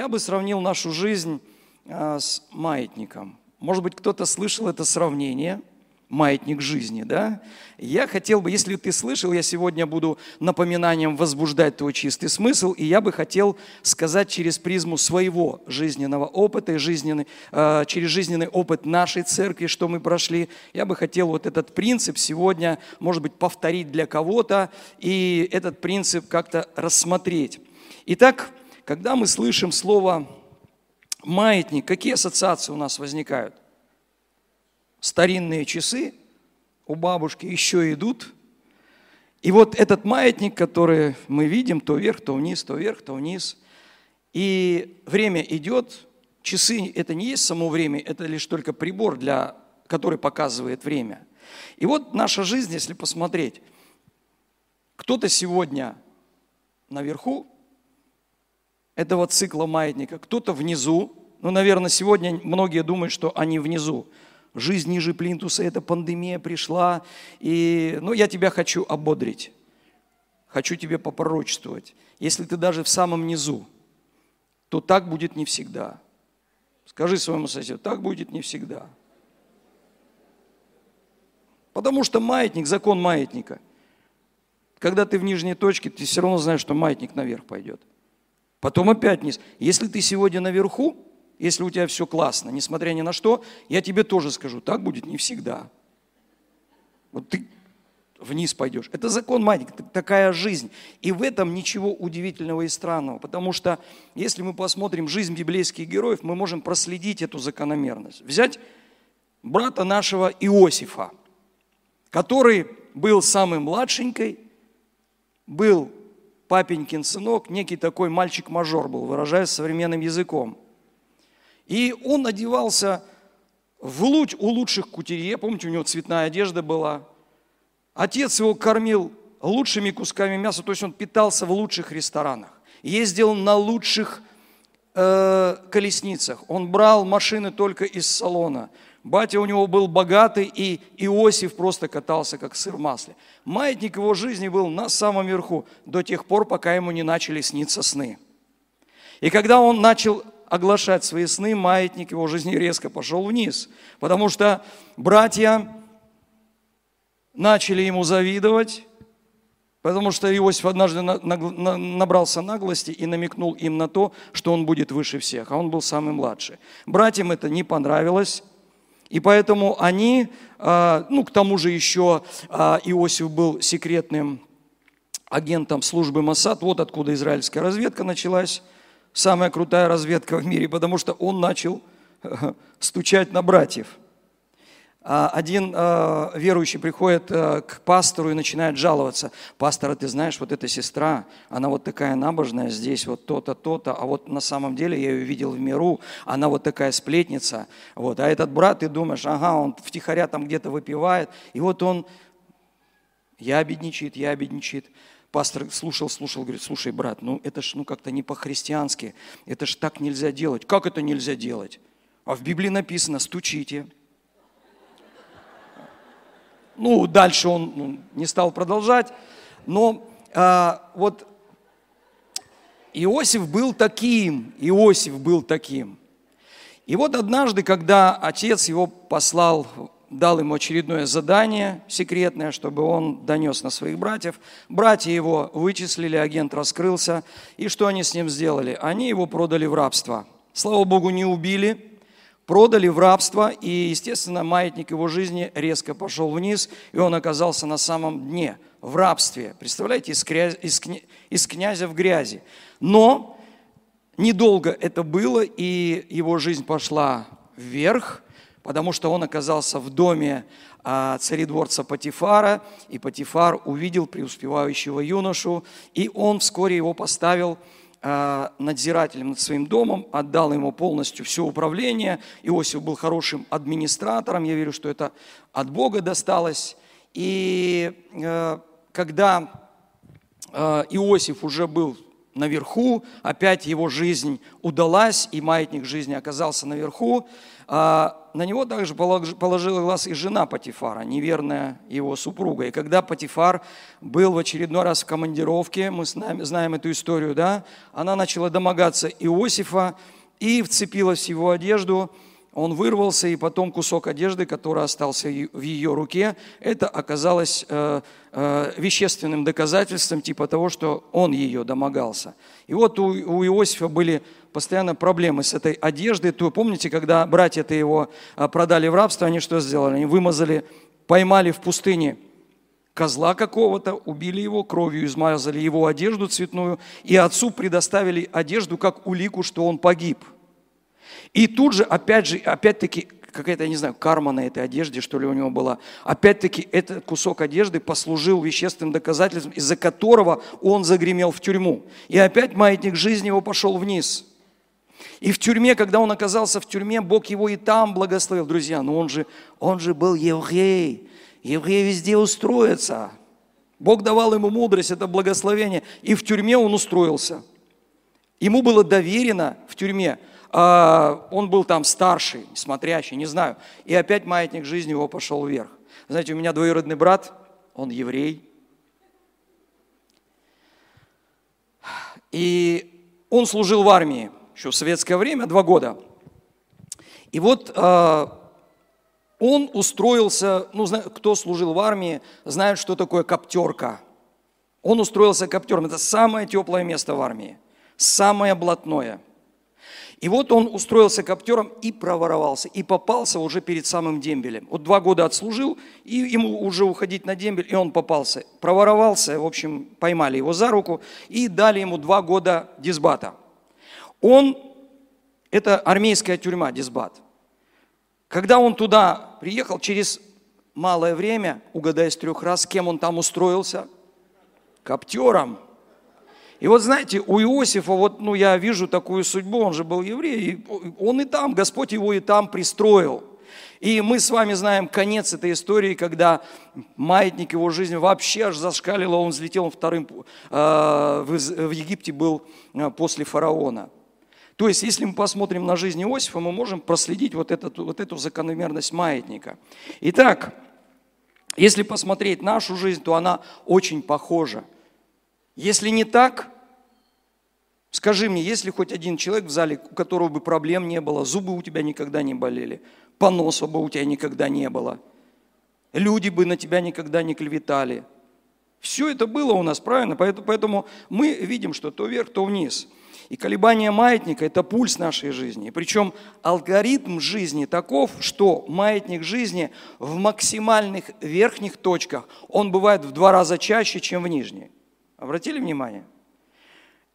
Я бы сравнил нашу жизнь с маятником. Может быть, кто-то слышал это сравнение, маятник жизни, да? Я хотел бы, если ты слышал, я сегодня буду напоминанием возбуждать твой чистый смысл, и я бы хотел сказать через призму своего жизненного опыта, и через жизненный опыт нашей церкви, что мы прошли, я бы хотел вот этот принцип сегодня, может быть, повторить для кого-то, и этот принцип как-то рассмотреть. Итак, когда мы слышим слово «маятник», какие ассоциации у нас возникают? Старинные часы у бабушки еще идут. И вот этот маятник, который мы видим, то вверх, то вниз, то вверх, то вниз. И время идет. Часы – это не есть само время, это лишь только прибор, который показывает время. И вот наша жизнь, если посмотреть, кто-то сегодня наверху этого цикла маятника, кто-то внизу. Ну, наверное, сегодня многие думают, что они внизу. Жизнь ниже плинтуса, эта пандемия пришла. Но я тебя хочу ободрить, хочу тебе попророчествовать. Если ты даже в самом низу, то так будет не всегда. Скажи своему соседу, так будет не всегда. Потому что маятник, закон маятника. Когда ты в нижней точке, ты все равно знаешь, что маятник наверх пойдет. Потом опять вниз. Если ты сегодня наверху, если у тебя все классно, несмотря ни на что, я тебе тоже скажу, так будет не всегда. Вот ты вниз пойдешь. Это закон маятника, такая жизнь. И в этом ничего удивительного и странного, потому что если мы посмотрим жизнь библейских героев, мы можем проследить эту закономерность. Взять брата нашего Иосифа, который был самый младшенький, был папенькин сынок, некий такой мальчик-мажор был, выражаясь современным языком. И он одевался у лучших кутерье, помните, у него цветная одежда была. Отец его кормил лучшими кусками мяса, то есть он питался в лучших ресторанах, ездил на лучших колесницах, он брал машины только из салона. Батя у него был богатый, и Иосиф просто катался, как сыр в масле. Маятник его жизни был на самом верху, до тех пор, пока ему не начали сниться сны. И когда он начал оглашать свои сны, маятник его жизни резко пошел вниз, потому что братья начали ему завидовать, потому что Иосиф однажды набрался наглости и намекнул им на то, что он будет выше всех, а он был самый младший. Братьям это не понравилось, и поэтому они, к тому же еще Иосиф был секретным агентом службы Моссад, вот откуда израильская разведка началась, самая крутая разведка в мире, потому что он начал стучать на братьев. Один верующий приходит к пастору и начинает жаловаться. Пастор, а ты знаешь, вот эта сестра, она вот такая набожная, здесь вот то-то, то-то, а вот на самом деле я ее видел в миру, она вот такая сплетница. Вот. А этот брат, ты думаешь, ага, он втихаря там где-то выпивает, и вот он, я обедничает. Пастор слушал, говорит, слушай, брат, это ж как-то не по-христиански, это ж так нельзя делать. Как это нельзя делать? А в Библии написано, стучите. Дальше он не стал продолжать, но Иосиф был таким. И вот однажды, когда отец его дал ему очередное задание секретное, чтобы он донес на своих братьев. Братья его вычислили, агент раскрылся. И что они с ним сделали? Они его продали в рабство. Слава Богу, не убили, продали в рабство. И, естественно, маятник его жизни резко пошел вниз, и он оказался на самом дне, в рабстве. Представляете, из князя в грязи. Но недолго это было, и его жизнь пошла вверх, потому что он оказался в доме царедворца Патифара, и Патифар увидел преуспевающего юношу, и он вскоре его поставил надзирателем над своим домом, отдал ему полностью все управление. Иосиф был хорошим администратором, я верю, что это от Бога досталось. И когда Иосиф уже был наверху, опять его жизнь удалась, и маятник жизни оказался наверху. На него также положила глаз и жена Патифара, неверная его супруга. И когда Патифар был в очередной раз в командировке, мы знаем эту историю, да, она начала домогаться Иосифа и вцепилась в его одежду. Он вырвался, и потом кусок одежды, который остался в ее руке, это оказалось вещественным доказательством типа того, что он ее домогался. И вот у Иосифа были постоянно проблемы с этой одеждой. То, помните, когда братья-то его продали в рабство, они что сделали? Они вымазали, поймали в пустыне козла какого-то, убили его, кровью измазали его одежду цветную, и отцу предоставили одежду как улику, что он погиб. И тут же, опять-таки, какая-то, я не знаю, карма на этой одежде, что ли, у него была. Опять-таки, этот кусок одежды послужил вещественным доказательством, из-за которого он загремел в тюрьму. И опять маятник жизни его пошел вниз. И в тюрьме, когда он оказался в тюрьме, Бог его и там благословил. Друзья, но он же был еврей. Евреи везде устроятся. Бог давал ему мудрость, это благословение. И в тюрьме он устроился. Ему было доверено в тюрьме. Он был там старший, смотрящий, не знаю. И опять маятник жизни его пошел вверх. Знаете, у меня двоюродный брат, он еврей. И он служил в армии еще в советское время, 2 года. И вот он устроился, ну, кто служил в армии, знает, что такое коптерка. Он устроился коптером. Это самое теплое место в армии, самое блатное. И вот он устроился коптером и проворовался, и попался уже перед самым дембелем. Вот 2 года отслужил, и ему уже уходить на дембель, и он попался. Проворовался, в общем, поймали его за руку и дали ему 2 года дисбата. Это армейская тюрьма, дисбат. Когда он туда приехал, через малое время, угадай с 3 раз, кем он там устроился? Коптером. И вот знаете, у Иосифа, вот, ну, я вижу такую судьбу, он же был еврей, и он и там, Господь его и там пристроил. И мы с вами знаем конец этой истории, когда маятник его жизни вообще аж зашкалило, он взлетел, он вторым в Египте был после фараона. То есть, если мы посмотрим на жизнь Иосифа, мы можем проследить вот эту закономерность маятника. Итак, если посмотреть нашу жизнь, то она очень похожа. Если не так, скажи мне, есть ли хоть один человек в зале, у которого бы проблем не было, зубы у тебя никогда не болели, поноса бы у тебя никогда не было, люди бы на тебя никогда не клеветали. Все это было у нас, правильно? Поэтому мы видим, что то вверх, то вниз. И колебание маятника – это пульс нашей жизни. Причем алгоритм жизни таков, что маятник жизни в максимальных верхних точках, он бывает в 2 раза чаще, чем в нижней. Обратили внимание?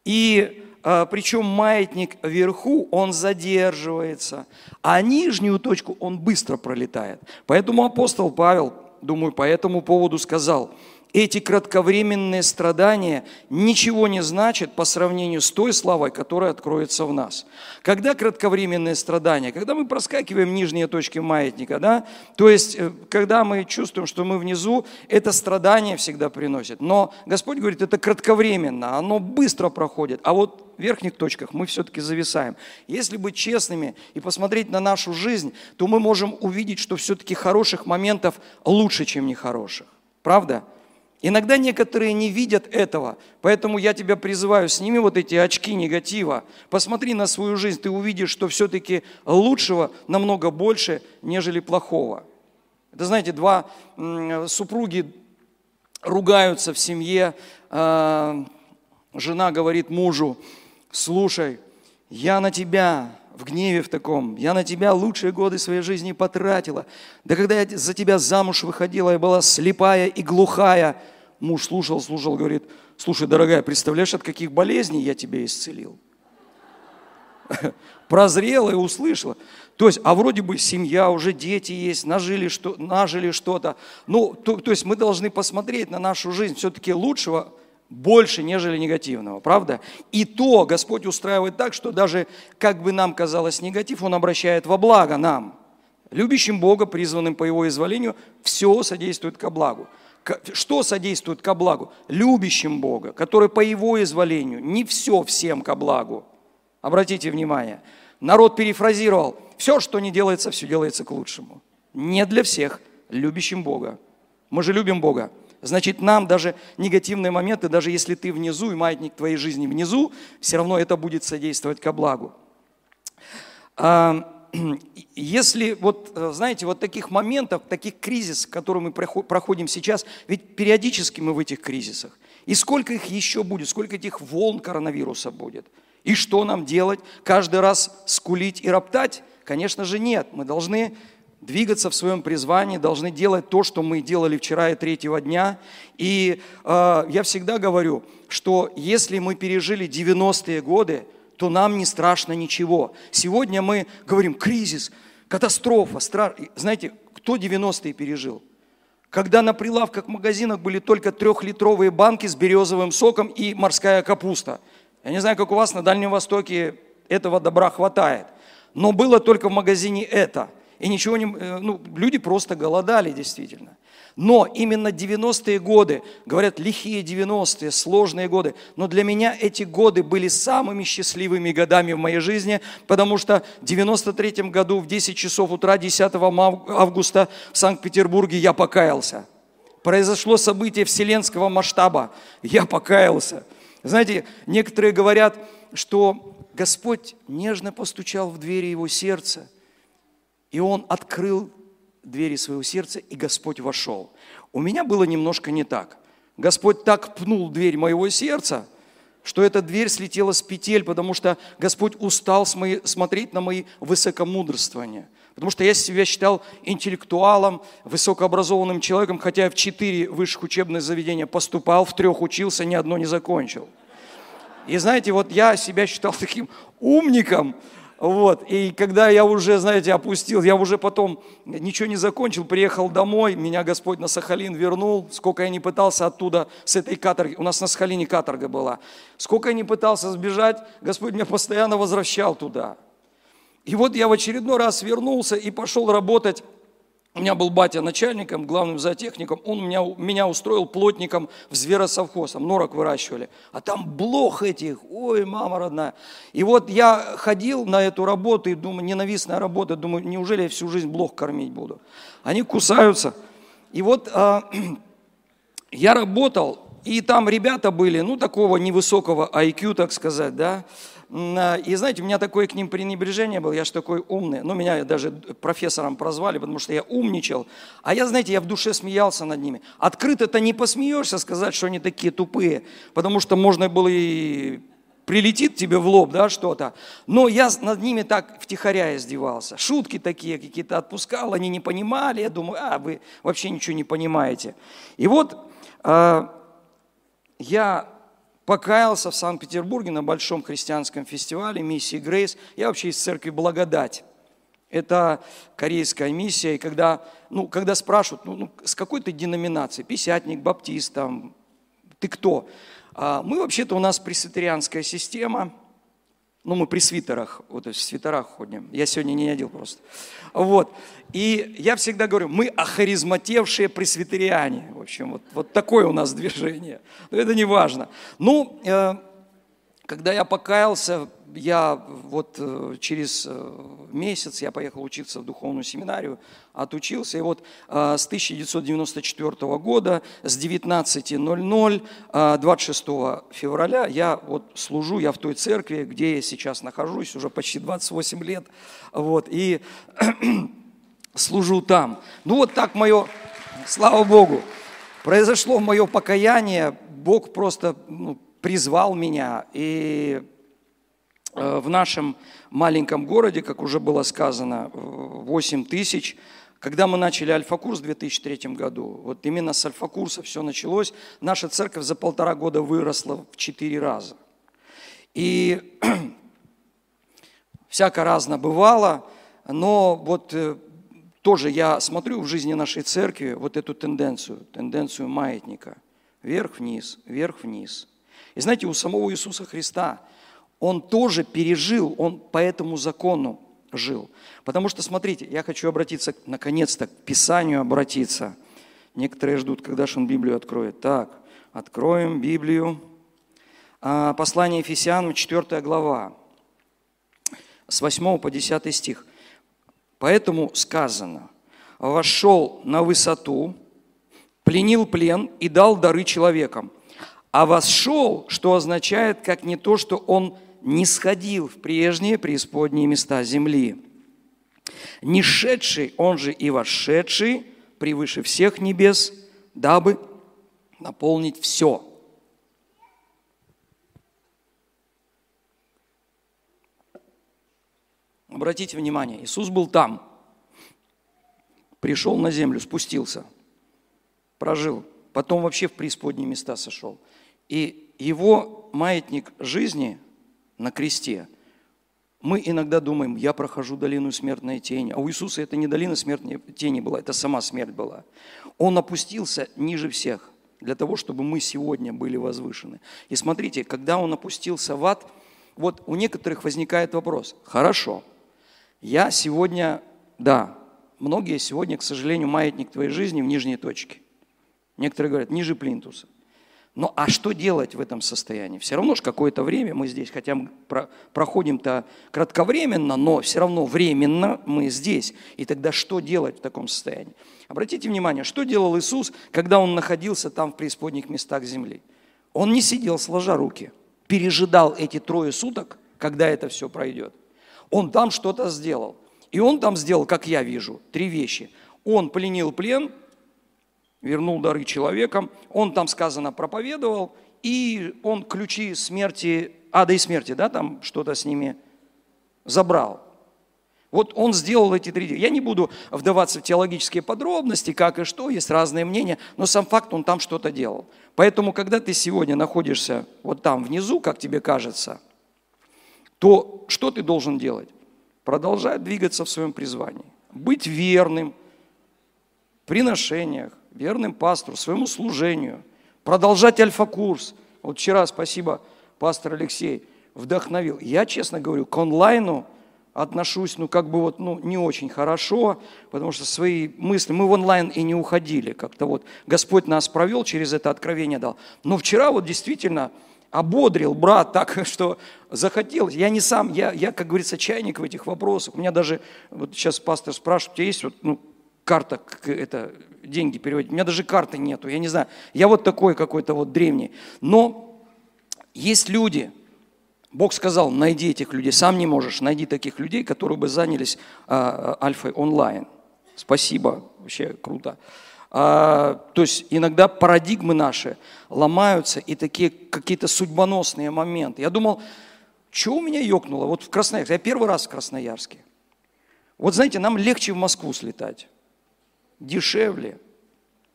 И причем маятник вверху, он задерживается, а нижнюю точку он быстро пролетает. Поэтому апостол Павел, думаю, по этому поводу сказал, эти кратковременные страдания ничего не значат по сравнению с той славой, которая откроется в нас. Когда кратковременные страдания, когда мы проскакиваем нижние точки маятника, да, то есть, когда мы чувствуем, что мы внизу, это страдание всегда приносит. Но Господь говорит, это кратковременно, оно быстро проходит. А вот в верхних точках мы все-таки зависаем. Если быть честными и посмотреть на нашу жизнь, то мы можем увидеть, что все-таки хороших моментов лучше, чем нехороших. Правда? Иногда некоторые не видят этого, поэтому я тебя призываю, сними вот эти очки негатива, посмотри на свою жизнь, ты увидишь, что все-таки лучшего намного больше, нежели плохого. Это, знаете, 2 супруги ругаются в семье, жена говорит мужу, слушай, я на тебя... в гневе в таком, я на тебя лучшие годы своей жизни потратила. Да когда я за тебя замуж выходила, я была слепая и глухая. Муж слушал, говорит, слушай, дорогая, представляешь, от каких болезней я тебя исцелил? Прозрела и услышала. То есть, а вроде бы семья, уже дети есть, нажили что-то. Ну, то есть мы должны посмотреть на нашу жизнь все-таки лучшего, больше, нежели негативного, правда? И то Господь устраивает так, что даже, как бы нам казалось, негатив, Он обращает во благо нам. Любящим Бога, призванным по Его изволению, все содействует ко благу. Что содействует ко благу? Любящим Бога, который по Его изволению, не все всем ко благу. Обратите внимание, народ перефразировал, все, что не делается, все делается к лучшему. Не для всех, любящим Бога. Мы же любим Бога. Значит, нам даже негативные моменты, даже если ты внизу и маятник твоей жизни внизу, все равно это будет содействовать ко благу. Если, вот, знаете, вот таких моментов, таких кризисов, которые мы проходим сейчас, ведь периодически мы в этих кризисах. И сколько их еще будет, сколько этих волн коронавируса будет? И что нам делать? Каждый раз скулить и роптать? Конечно же нет. Мы должны двигаться в своем призвании, должны делать то, что мы делали вчера и третьего дня. И я всегда говорю, что если мы пережили 90-е годы, то нам не страшно ничего. Сегодня мы говорим, кризис, катастрофа, страх. Знаете, кто 90-е пережил? Когда на прилавках в магазинах были только 3-литровые банки с березовым соком и морская капуста. Я не знаю, как у вас на Дальнем Востоке этого добра хватает. Но было только в магазине это. И ничего не... Ну, люди просто голодали, действительно. Но именно 90-е годы, говорят, лихие 90-е, сложные годы, но для меня эти годы были самыми счастливыми годами в моей жизни, потому что в 93-м году в 10 часов утра 10 августа в Санкт-Петербурге я покаялся. Произошло событие вселенского масштаба. Я покаялся. Знаете, некоторые говорят, что Господь нежно постучал в двери его сердца, и он открыл двери своего сердца, и Господь вошел. У меня было немножко не так. Господь так пнул дверь моего сердца, что эта дверь слетела с петель, потому что Господь устал смотреть на мои высокомудрствования. Потому что я себя считал интеллектуалом, высокообразованным человеком, хотя я в 4 высших учебных заведения поступал, в 3 учился, ни одно не закончил. И знаете, вот я себя считал таким умником. Вот, и когда я уже, знаете, опустил, я уже потом ничего не закончил, приехал домой, меня Господь на Сахалин вернул, сколько я не пытался оттуда, с этой каторги, у нас на Сахалине каторга была, сколько я не пытался сбежать, Господь меня постоянно возвращал туда. И вот я в очередной раз вернулся и пошел работать. У меня был батя начальником, главным зоотехником, он меня устроил плотником в зверосовхоз, там норок выращивали, а там блох этих, ой, мама родная. И вот я ходил на эту работу и думаю, ненавистная работа, думаю, неужели я всю жизнь блох кормить буду? Они кусаются. И вот я работал, и там ребята были, ну, такого невысокого IQ, так сказать, да. И знаете, у меня такое к ним пренебрежение было, я же такой умный, ну меня даже профессором прозвали, потому что я умничал, а я, знаете, я в душе смеялся над ними. Открыто-то не посмеешься сказать, что они такие тупые, потому что можно было и прилетит тебе в лоб, да, что-то, но я над ними так втихаря издевался, шутки такие какие-то отпускал, они не понимали, я думаю, вы вообще ничего не понимаете. И вот я... покаялся в Санкт-Петербурге на большом христианском фестивале миссии Грейс. Я вообще из церкви «Благодать». Это корейская миссия. И когда спрашивают, с какой ты деноминации? Пятидесятник, баптист, там, ты кто? Мы вообще-то, у нас пресвитерианская система. Ну, мы при свитерах, вот в свитерах ходим. Я сегодня не одел просто. Вот. И я всегда говорю, мы охаризматевшие пресвитериане. В общем, вот такое у нас движение. Но это не важно. Ну, когда я покаялся, я вот через месяц я поехал учиться в духовную семинарию, отучился. И вот с 1994 года, с 19:00, 26 февраля я вот служу, я в той церкви, где я сейчас нахожусь, уже почти 28 лет. Вот, и служу там. Ну вот так мое, слава Богу, произошло мое покаяние. Бог просто призвал меня. И в нашем маленьком городе, как уже было сказано, 8000. Когда мы начали Альфа-курс в 2003 году, вот именно с Альфа-курса все началось, наша церковь за 1,5 года выросла в 4 раза. И всяко разно бывало, но вот тоже я смотрю в жизни нашей церкви вот эту тенденцию маятника. Вверх-вниз, вверх-вниз. И знаете, у самого Иисуса Христа, он тоже пережил, он по этому закону жил. Потому что, смотрите, я хочу обратиться, наконец-то, к Писанию обратиться. Некоторые ждут, когда же он Библию откроет. Так, откроем Библию. Послание Ефесянам, 4 глава, с 8 по 10 стих. «Поэтому сказано, вошел на высоту, пленил плен и дал дары человекам. А восшел, что означает, как не то, что он не сходил в прежние преисподние места земли. Не шедший, он же и вошедший, превыше всех небес, дабы наполнить все». Обратите внимание, Иисус был там, пришел на землю, спустился, прожил, потом вообще в преисподние места сошел. И его маятник жизни на кресте, мы иногда думаем, я прохожу долину смертной тени. А у Иисуса это не долина смертной тени была, это сама смерть была. Он опустился ниже всех, для того, чтобы мы сегодня были возвышены. И смотрите, когда он опустился в ад, вот у некоторых возникает вопрос, хорошо, я сегодня, да, многие сегодня, к сожалению, маятник твоей жизни в нижней точке. Некоторые говорят, ниже плинтуса. Но а что делать в этом состоянии? Все равно же какое-то время мы здесь, хотя мы проходим-то кратковременно, но все равно временно мы здесь. И тогда что делать в таком состоянии? Обратите внимание, что делал Иисус, когда Он находился там в преисподних местах земли? Он не сидел сложа руки, пережидал эти 3 суток, когда это все пройдет. Он там что-то сделал. И он там сделал, как я вижу, 3 вещи. Он пленил плен, вернул дары человекам, он там, сказано, проповедовал, и он ключи смерти, ада и смерти, да, там что-то с ними забрал. Вот он сделал эти 3 дела. Я не буду вдаваться в теологические подробности, как и что, есть разные мнения, но сам факт, он там что-то делал. Поэтому, когда ты сегодня находишься вот там внизу, как тебе кажется, то что ты должен делать? Продолжать двигаться в своем призвании, быть верным в приношениях, верным пастору, своему служению, продолжать альфа-курс. Вот вчера, спасибо, пастор Алексей вдохновил. Я, честно говорю, к онлайну отношусь, не очень хорошо, потому что свои мысли, мы в онлайн и не уходили, как-то вот Господь нас провел, через это откровение дал. Но вчера вот действительно ободрил брат так, что захотелось. Я не сам, я как говорится, чайник в этих вопросах. У меня даже, вот сейчас пастор спрашивает, у тебя есть карта, деньги переводить? У меня даже карты нету, я не знаю. Я вот такой какой-то вот древний. Но есть люди, Бог сказал, найди этих людей, сам не можешь, найди таких людей, которые бы занялись альфой онлайн. Спасибо, вообще круто. То есть иногда парадигмы наши ломаются и такие какие-то судьбоносные моменты. Я думал, что у меня ёкнуло? Вот в Красноярске, я первый раз в Красноярске. Вот знаете, нам легче в Москву слетать, дешевле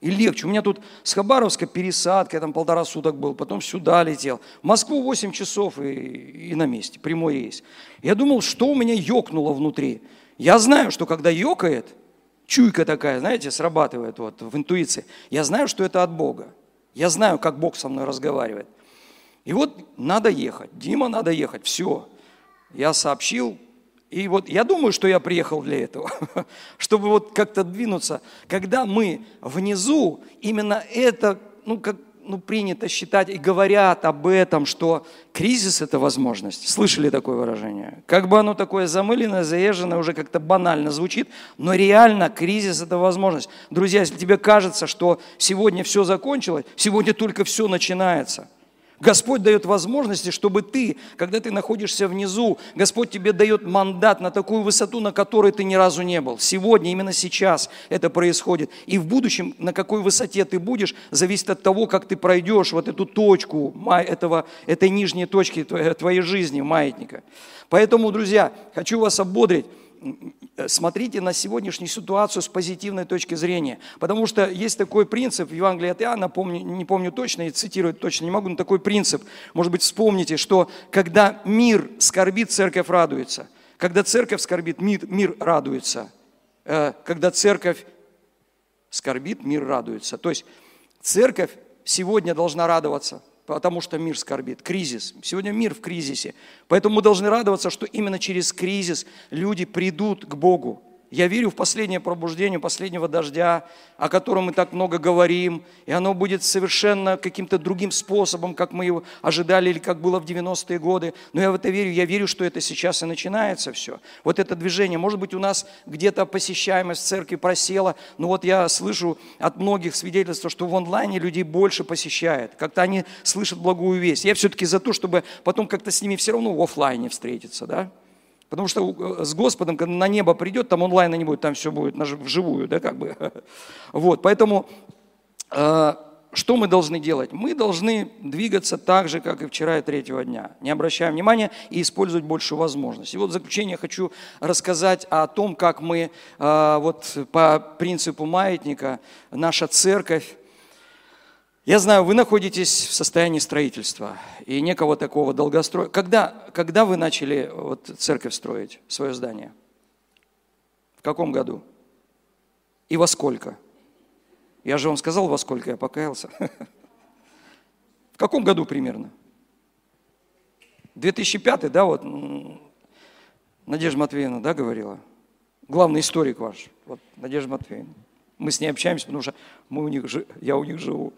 и легче. У меня тут с Хабаровска пересадка, я там 1,5 суток был, потом сюда летел. В Москву 8 часов и на месте, прямой рейс. Я думал, что у меня ёкнуло внутри. Я знаю, что когда ёкает, чуйка такая, знаете, срабатывает вот в интуиции. Я знаю, что это от Бога. Я знаю, как Бог со мной разговаривает. И вот надо ехать. Дима, надо ехать. Все. Я сообщил. И вот я думаю, что я приехал для этого, чтобы вот как-то двинуться. Когда мы внизу, именно это, принято считать и говорят об этом, что кризис – это возможность. Слышали такое выражение? Как бы оно такое замыленное, заезженное, уже как-то банально звучит, но реально кризис – это возможность. Друзья, если тебе кажется, что сегодня все закончилось, сегодня только все начинается. Господь дает возможности, чтобы ты, когда ты находишься внизу, Господь тебе дает мандат на такую высоту, на которой ты ни разу не был. Сегодня, именно сейчас это происходит. И в будущем, на какой высоте ты будешь, зависит от того, как ты пройдешь вот эту точку, этой нижней точки твоей жизни, маятника. Поэтому, друзья, хочу вас ободрить. Смотрите на сегодняшнюю ситуацию с позитивной точки зрения. Потому что есть такой принцип в Евангелии от Иоанна, не помню точно и цитировать точно не могу, но такой принцип, может быть, вспомните, что когда мир скорбит, церковь радуется. Когда церковь скорбит, мир радуется. Когда церковь скорбит, мир радуется. То есть церковь сегодня должна радоваться. потому что мир скорбит. Кризис. Сегодня мир в кризисе. Поэтому мы должны радоваться, что именно через кризис люди придут к Богу. Я верю в последнее пробуждение, последнего дождя, о котором мы так много говорим, и оно будет совершенно каким-то другим способом, как мы его ожидали или как было в 90-е годы. Но я в это верю, что это сейчас и начинается все. Вот это движение. Может быть, у нас где-то посещаемость церкви просела, но вот я слышу от многих свидетельств, что в онлайне людей больше посещает, как-то они слышат благую весть. Я все-таки за то, чтобы потом как-то с ними все равно в офлайне встретиться, да? Потому что с Господом, когда на небо придет, там онлайна не будет, там все будет вживую, да, как бы. Вот, поэтому что мы должны делать? Мы должны двигаться так же, как и вчера и третьего дня, не обращая внимания и использовать большую возможность. И вот в заключение хочу рассказать о том, как мы вот по принципу маятника, наша церковь, я знаю, вы находитесь в состоянии строительства и некого такого долгостроя. Когда вы начали вот церковь строить, свое здание? В каком году? И во сколько? Я же вам сказал, во сколько, я покаялся. В каком году примерно? 2005, да, вот Надежда Матвеевна, да, говорила? Главный историк ваш, вот Надежда Матвеевна. Мы с ней общаемся, потому что мы у них, я у них живу.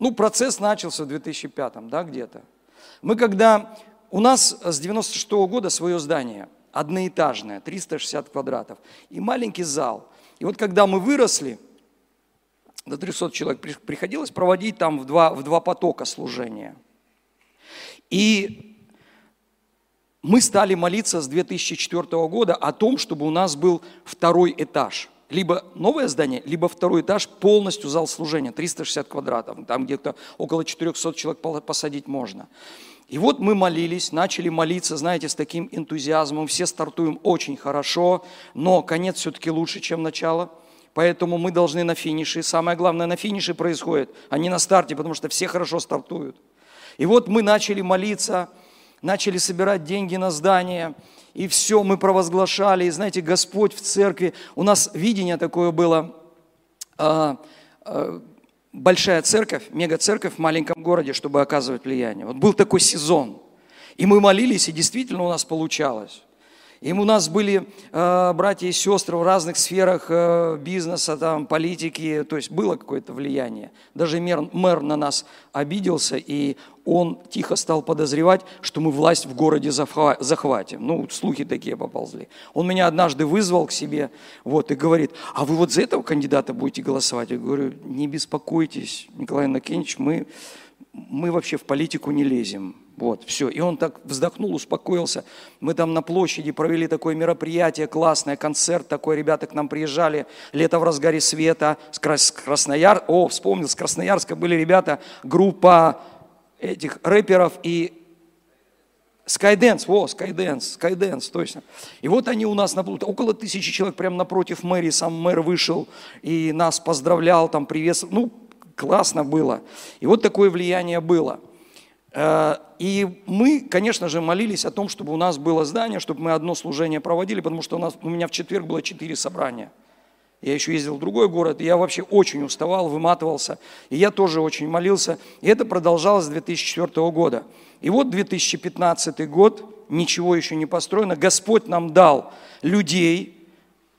Ну, процесс начался в 2005, да, где-то. Мы когда... У нас с 1996 года свое здание, одноэтажное, 360 квадратов, и маленький зал. И вот когда мы выросли, до 300 человек приходилось проводить там в два потока служения. И мы стали молиться с 2004 года о том, чтобы у нас был второй этаж. Либо новое здание, либо второй этаж, полностью зал служения, 360 квадратов, там где-то около 400 человек посадить можно. И вот мы молились, начали молиться, знаете, с таким энтузиазмом, все стартуем очень хорошо, но конец все-таки лучше, чем начало. Поэтому мы должны на финише, самое главное на финише происходит, а не на старте, потому что все хорошо стартуют. И вот мы начали молиться, начали собирать деньги на здание, и все, мы провозглашали, и знаете, Господь в церкви, у нас видение такое было, большая церковь, мега-церковь в маленьком городе, чтобы оказывать влияние. Вот был такой сезон, и мы молились, и действительно у нас получалось. И у нас были братья и сестры в разных сферах бизнеса, там, политики, то есть было какое-то влияние. Даже мэр на нас обиделся, и он тихо стал подозревать, что мы власть в городе захватим. Ну, слухи такие поползли. Он меня однажды вызвал к себе, вот, и говорит, а вы вот за этого кандидата будете голосовать? Я говорю, не беспокойтесь, Николай Николаевич, мы вообще в политику не лезем. Вот, все. И он так вздохнул, успокоился. Мы там на площади провели такое мероприятие классное, концерт такой. Ребята к нам приезжали, лето в разгаре света, с Красноярска были ребята, группа этих рэперов и Sky Dance, точно. И вот они у нас, около 1000 человек прямо напротив мэрии, сам мэр вышел и нас поздравлял, там приветствовал. Ну, классно было. И вот такое влияние было. И мы, конечно же, молились о том, чтобы у нас было здание, чтобы мы одно служение проводили, потому что у меня в четверг было 4 собрания. Я еще ездил в другой город, и я вообще очень уставал, выматывался, и я тоже очень молился. И это продолжалось с 2004 года. И вот 2015 год, ничего еще не построено. Господь нам дал людей,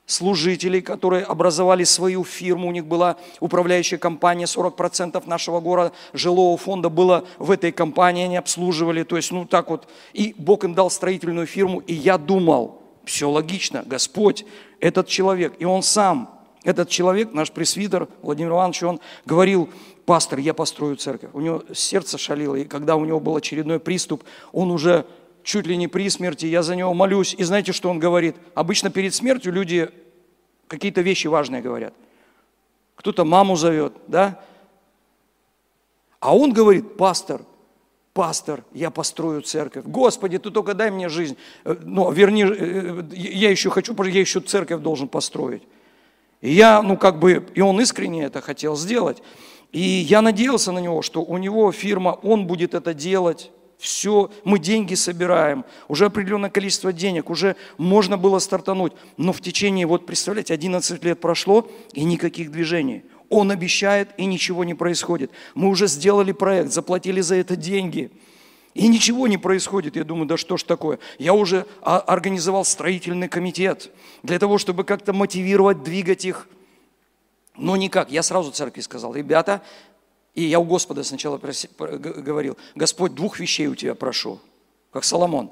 служителей, которые образовали свою фирму, у них была управляющая компания, 40% нашего города, жилого фонда было в этой компании, они обслуживали, то есть, ну так вот, и Бог им дал строительную фирму, и я думал, все логично, Господь, этот человек, и он сам, этот человек, наш пресвитер Владимир Иванович, он говорил, пастор, я построю церковь, у него сердце шалило, и когда у него был очередной приступ, он уже чуть ли не при смерти, я за него молюсь. И знаете, что он говорит? Обычно перед смертью люди какие-то вещи важные говорят. Кто-то маму зовет, да? А он говорит, пастор, я построю церковь. Господи, ты только дай мне жизнь. Ну, я еще церковь должен построить. И я, и он искренне это хотел сделать. И я надеялся на него, что у него фирма, он будет это делать. все, мы деньги собираем, уже определенное количество денег, уже можно было стартануть. Но в течение, вот представляете, 11 лет прошло и никаких движений. Он обещает, и ничего не происходит. Мы уже сделали проект, заплатили за это деньги. И ничего не происходит. Я думаю, да что ж такое? Я уже организовал строительный комитет для того, чтобы как-то мотивировать, двигать их. Но никак. Я сразу церкви сказал, ребята, и я у Господа сначала говорил, Господь, двух вещей у тебя прошу, как Соломон.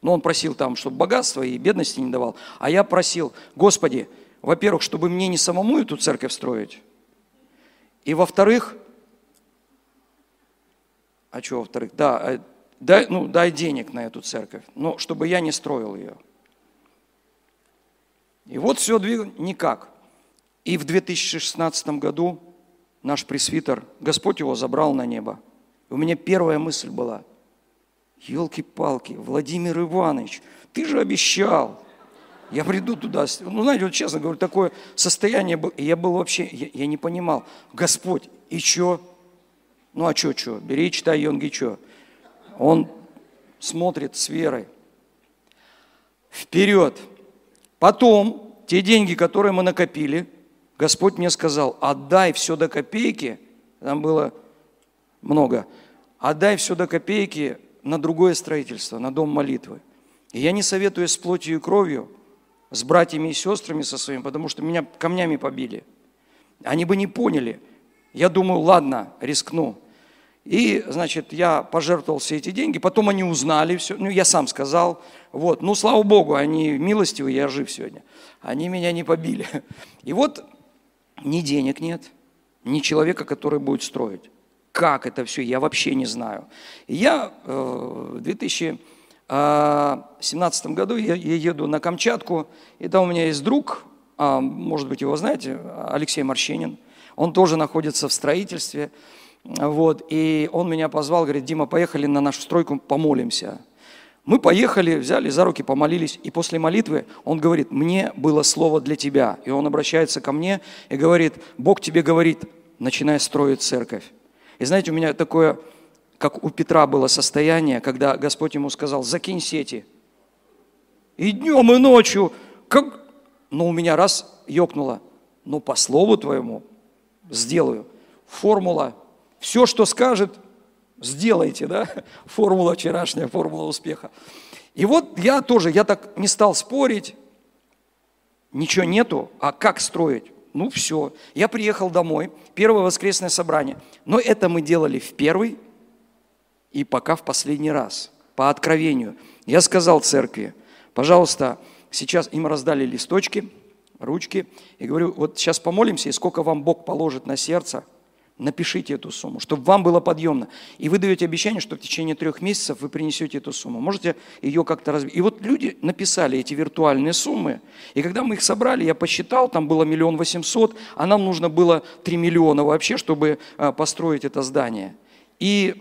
Но он просил там, чтобы богатства и бедности не давал. А я просил, Господи, во-первых, чтобы мне не самому эту церковь строить. И во-вторых, а что во-вторых? Да, дай денег на эту церковь, но чтобы я не строил ее. И вот все двигалось никак. И в 2016 году наш пресвитер, Господь его забрал на небо. У меня первая мысль была, елки-палки, Владимир Иванович, ты же обещал, я приду туда. Ну, знаете, вот честно говорю, такое состояние было, я был вообще, я не понимал, Господь, и что? Ну, а что? Бери, читай, Йонги, что? Он смотрит с верой. Вперед. Потом, те деньги, которые мы накопили, Господь мне сказал, отдай все до копейки, там было много, отдай все до копейки на другое строительство, на дом молитвы. И я не советуюсь с плотью и кровью, с братьями и сестрами со своими, потому что меня камнями побили. Они бы не поняли. Я думаю, ладно, рискну. И, значит, я пожертвовал все эти деньги, потом они узнали все, ну, я сам сказал, вот, ну, слава Богу, они милостивы, я жив сегодня, они меня не побили. И вот ни денег нет, ни человека, который будет строить. Как это все, я вообще не знаю. Я в 2017 году я еду на Камчатку, и там у меня есть друг, может быть, его знаете, Алексей Морщинин, он тоже находится в строительстве. Вот, и он меня позвал, говорит, Дима, поехали на нашу стройку, помолимся. Мы поехали, взяли за руки, помолились, и после молитвы он говорит, мне было слово для тебя. И он обращается ко мне и говорит, Бог тебе говорит, начинай строить церковь. И знаете, у меня такое, как у Петра было состояние, когда Господь ему сказал, закинь сети. И днем, и ночью, как... Но у меня раз ёкнуло, ну по слову твоему сделаю. Формула. Все, что скажет, сделайте, да? Формула вчерашняя, формула успеха. И вот я тоже, я так не стал спорить, ничего нету, а как строить? Ну все, я приехал домой, первое воскресное собрание. Но это мы делали в первый и пока в последний раз, по откровению. Я сказал церкви, пожалуйста, сейчас им раздали листочки, ручки, и говорю, вот сейчас помолимся, и сколько вам Бог положит на сердце, напишите эту сумму, чтобы вам было подъемно. И вы даете обещание, что в течение 3 месяцев вы принесете эту сумму. Можете ее как-то разбить. И вот люди написали эти виртуальные суммы. И когда мы их собрали, я посчитал, там было 1 800 000, а нам нужно было 3 миллиона вообще, чтобы построить это здание. И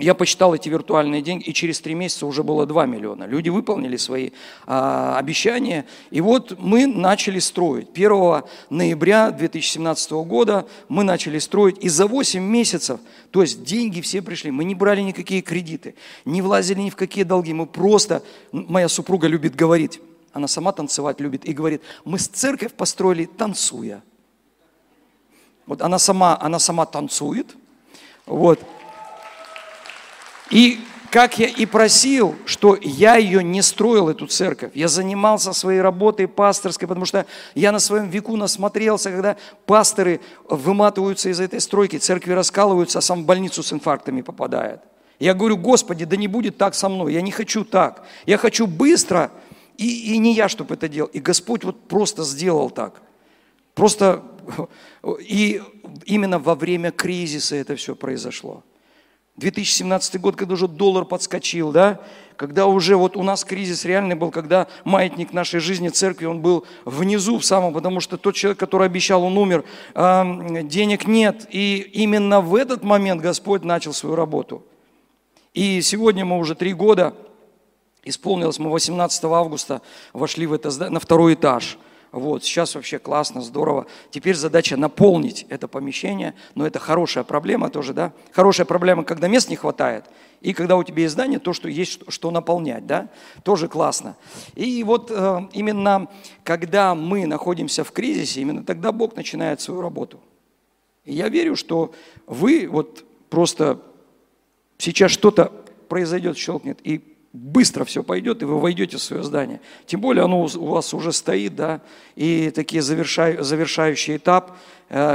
я посчитал эти виртуальные деньги, и через 3 месяца уже было 2 миллиона. Люди выполнили свои обещания. И вот мы начали строить. 1 ноября 2017 года мы начали строить. И за 8 месяцев, то есть деньги все пришли. Мы не брали никакие кредиты, не влазили ни в какие долги. Мы просто, моя супруга любит говорить, она сама танцевать любит, и говорит, мы церковь построили танцуя. Вот она сама танцует, вот. И как я и просил, что я ее не строил, эту церковь. Я занимался своей работой пасторской, потому что я на своем веку насмотрелся, когда пасторы выматываются из этой стройки, церкви раскалываются, а сам в больницу с инфарктами попадает. Я говорю, Господи, да не будет так со мной, я не хочу так. Я хочу быстро, и не я, чтобы это делал. И Господь вот просто сделал так. Просто и именно во время кризиса это все произошло. 2017 год, когда уже доллар подскочил, да, когда уже вот у нас кризис реальный был, когда маятник нашей жизни церкви, он был внизу в самом, потому что тот человек, который обещал, он умер, денег нет. И именно в этот момент Господь начал свою работу. И сегодня мы уже 3 года, исполнилось, мы 18 августа вошли в это, на 2-й этаж. Вот, сейчас вообще классно, здорово. Теперь задача наполнить это помещение, но это хорошая проблема тоже, да? Хорошая проблема, когда мест не хватает, и когда у тебя есть здание, то, что есть, что наполнять, да? Тоже классно. И вот именно когда мы находимся в кризисе, именно тогда Бог начинает свою работу. И я верю, что вы вот просто сейчас что-то произойдет, щелкнет, и быстро все пойдет, и вы войдете в свое здание. Тем более оно у вас уже стоит, да, и такие завершающий этап,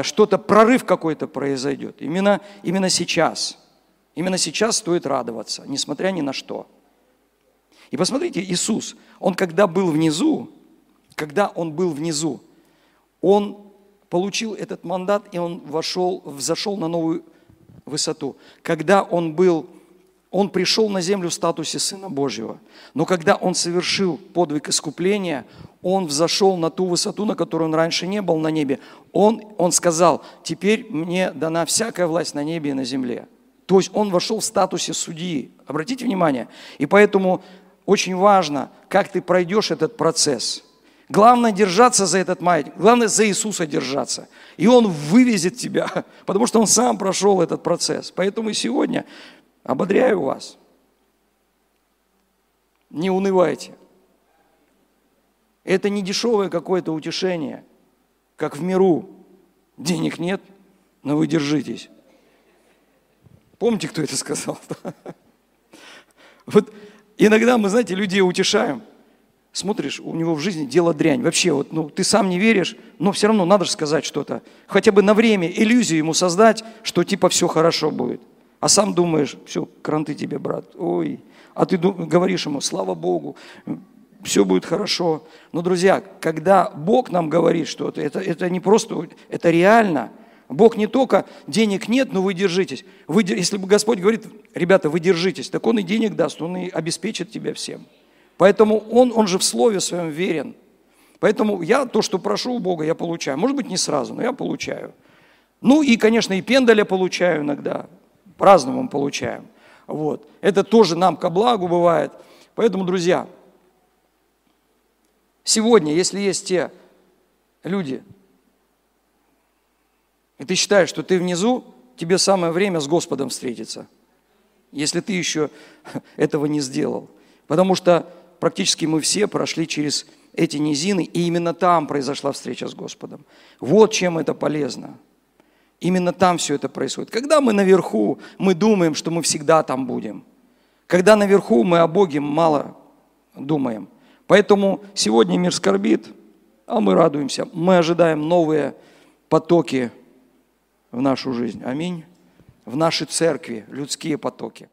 что-то, прорыв какой-то произойдет. Именно сейчас. Именно сейчас стоит радоваться, несмотря ни на что. И посмотрите, Иисус, Он когда Он был внизу, Он получил этот мандат, и Он взошел на новую высоту. Он пришел на землю в статусе Сына Божьего, но когда Он совершил подвиг искупления, Он взошел на ту высоту, на которой Он раньше не был на небе. Он сказал: «Теперь мне дана всякая власть на небе и на земле». То есть Он вошел в статусе судьи. Обратите внимание. И поэтому очень важно, как ты пройдешь этот процесс. Главное держаться за этот маятник, главное за Иисуса держаться. И Он вывезет тебя, потому что Он сам прошел этот процесс. Поэтому и сегодня ободряю вас. Не унывайте. Это не дешевое какое-то утешение, как в миру. Денег нет, но вы держитесь. Помните, кто это сказал? Вот иногда мы, знаете, людей утешаем. Смотришь, у него в жизни дело дрянь. Вообще, вот, ну, ты сам не веришь, но все равно надо же сказать что-то. Хотя бы на время иллюзию ему создать, что типа все хорошо будет. А сам думаешь: все, кранты тебе, брат, ой. А ты говоришь ему: слава Богу, все будет хорошо. Но, друзья, когда Бог нам говорит что-то, это не просто, это реально. Бог не только денег нет, но вы держитесь. Если бы Господь говорит: ребята, вы держитесь, так Он и денег даст, Он и обеспечит тебя всем. Поэтому он же в слове своем верен. Поэтому я то, что прошу у Бога, я получаю. Может быть, не сразу, но я получаю. Ну и, конечно, и пендаля получаю иногда. По-разному получаем. Вот. Это тоже нам ко благу бывает. Поэтому, друзья, сегодня, если есть те люди, и ты считаешь, что ты внизу, тебе самое время с Господом встретиться, если ты еще этого не сделал. Потому что практически мы все прошли через эти низины, и именно там произошла встреча с Господом. Вот чем это полезно. Именно там все это происходит. Когда мы наверху, мы думаем, что мы всегда там будем. Когда наверху, мы о Боге мало думаем. Поэтому сегодня мир скорбит, а мы радуемся. Мы ожидаем новые потоки в нашу жизнь. Аминь. В нашей церкви людские потоки.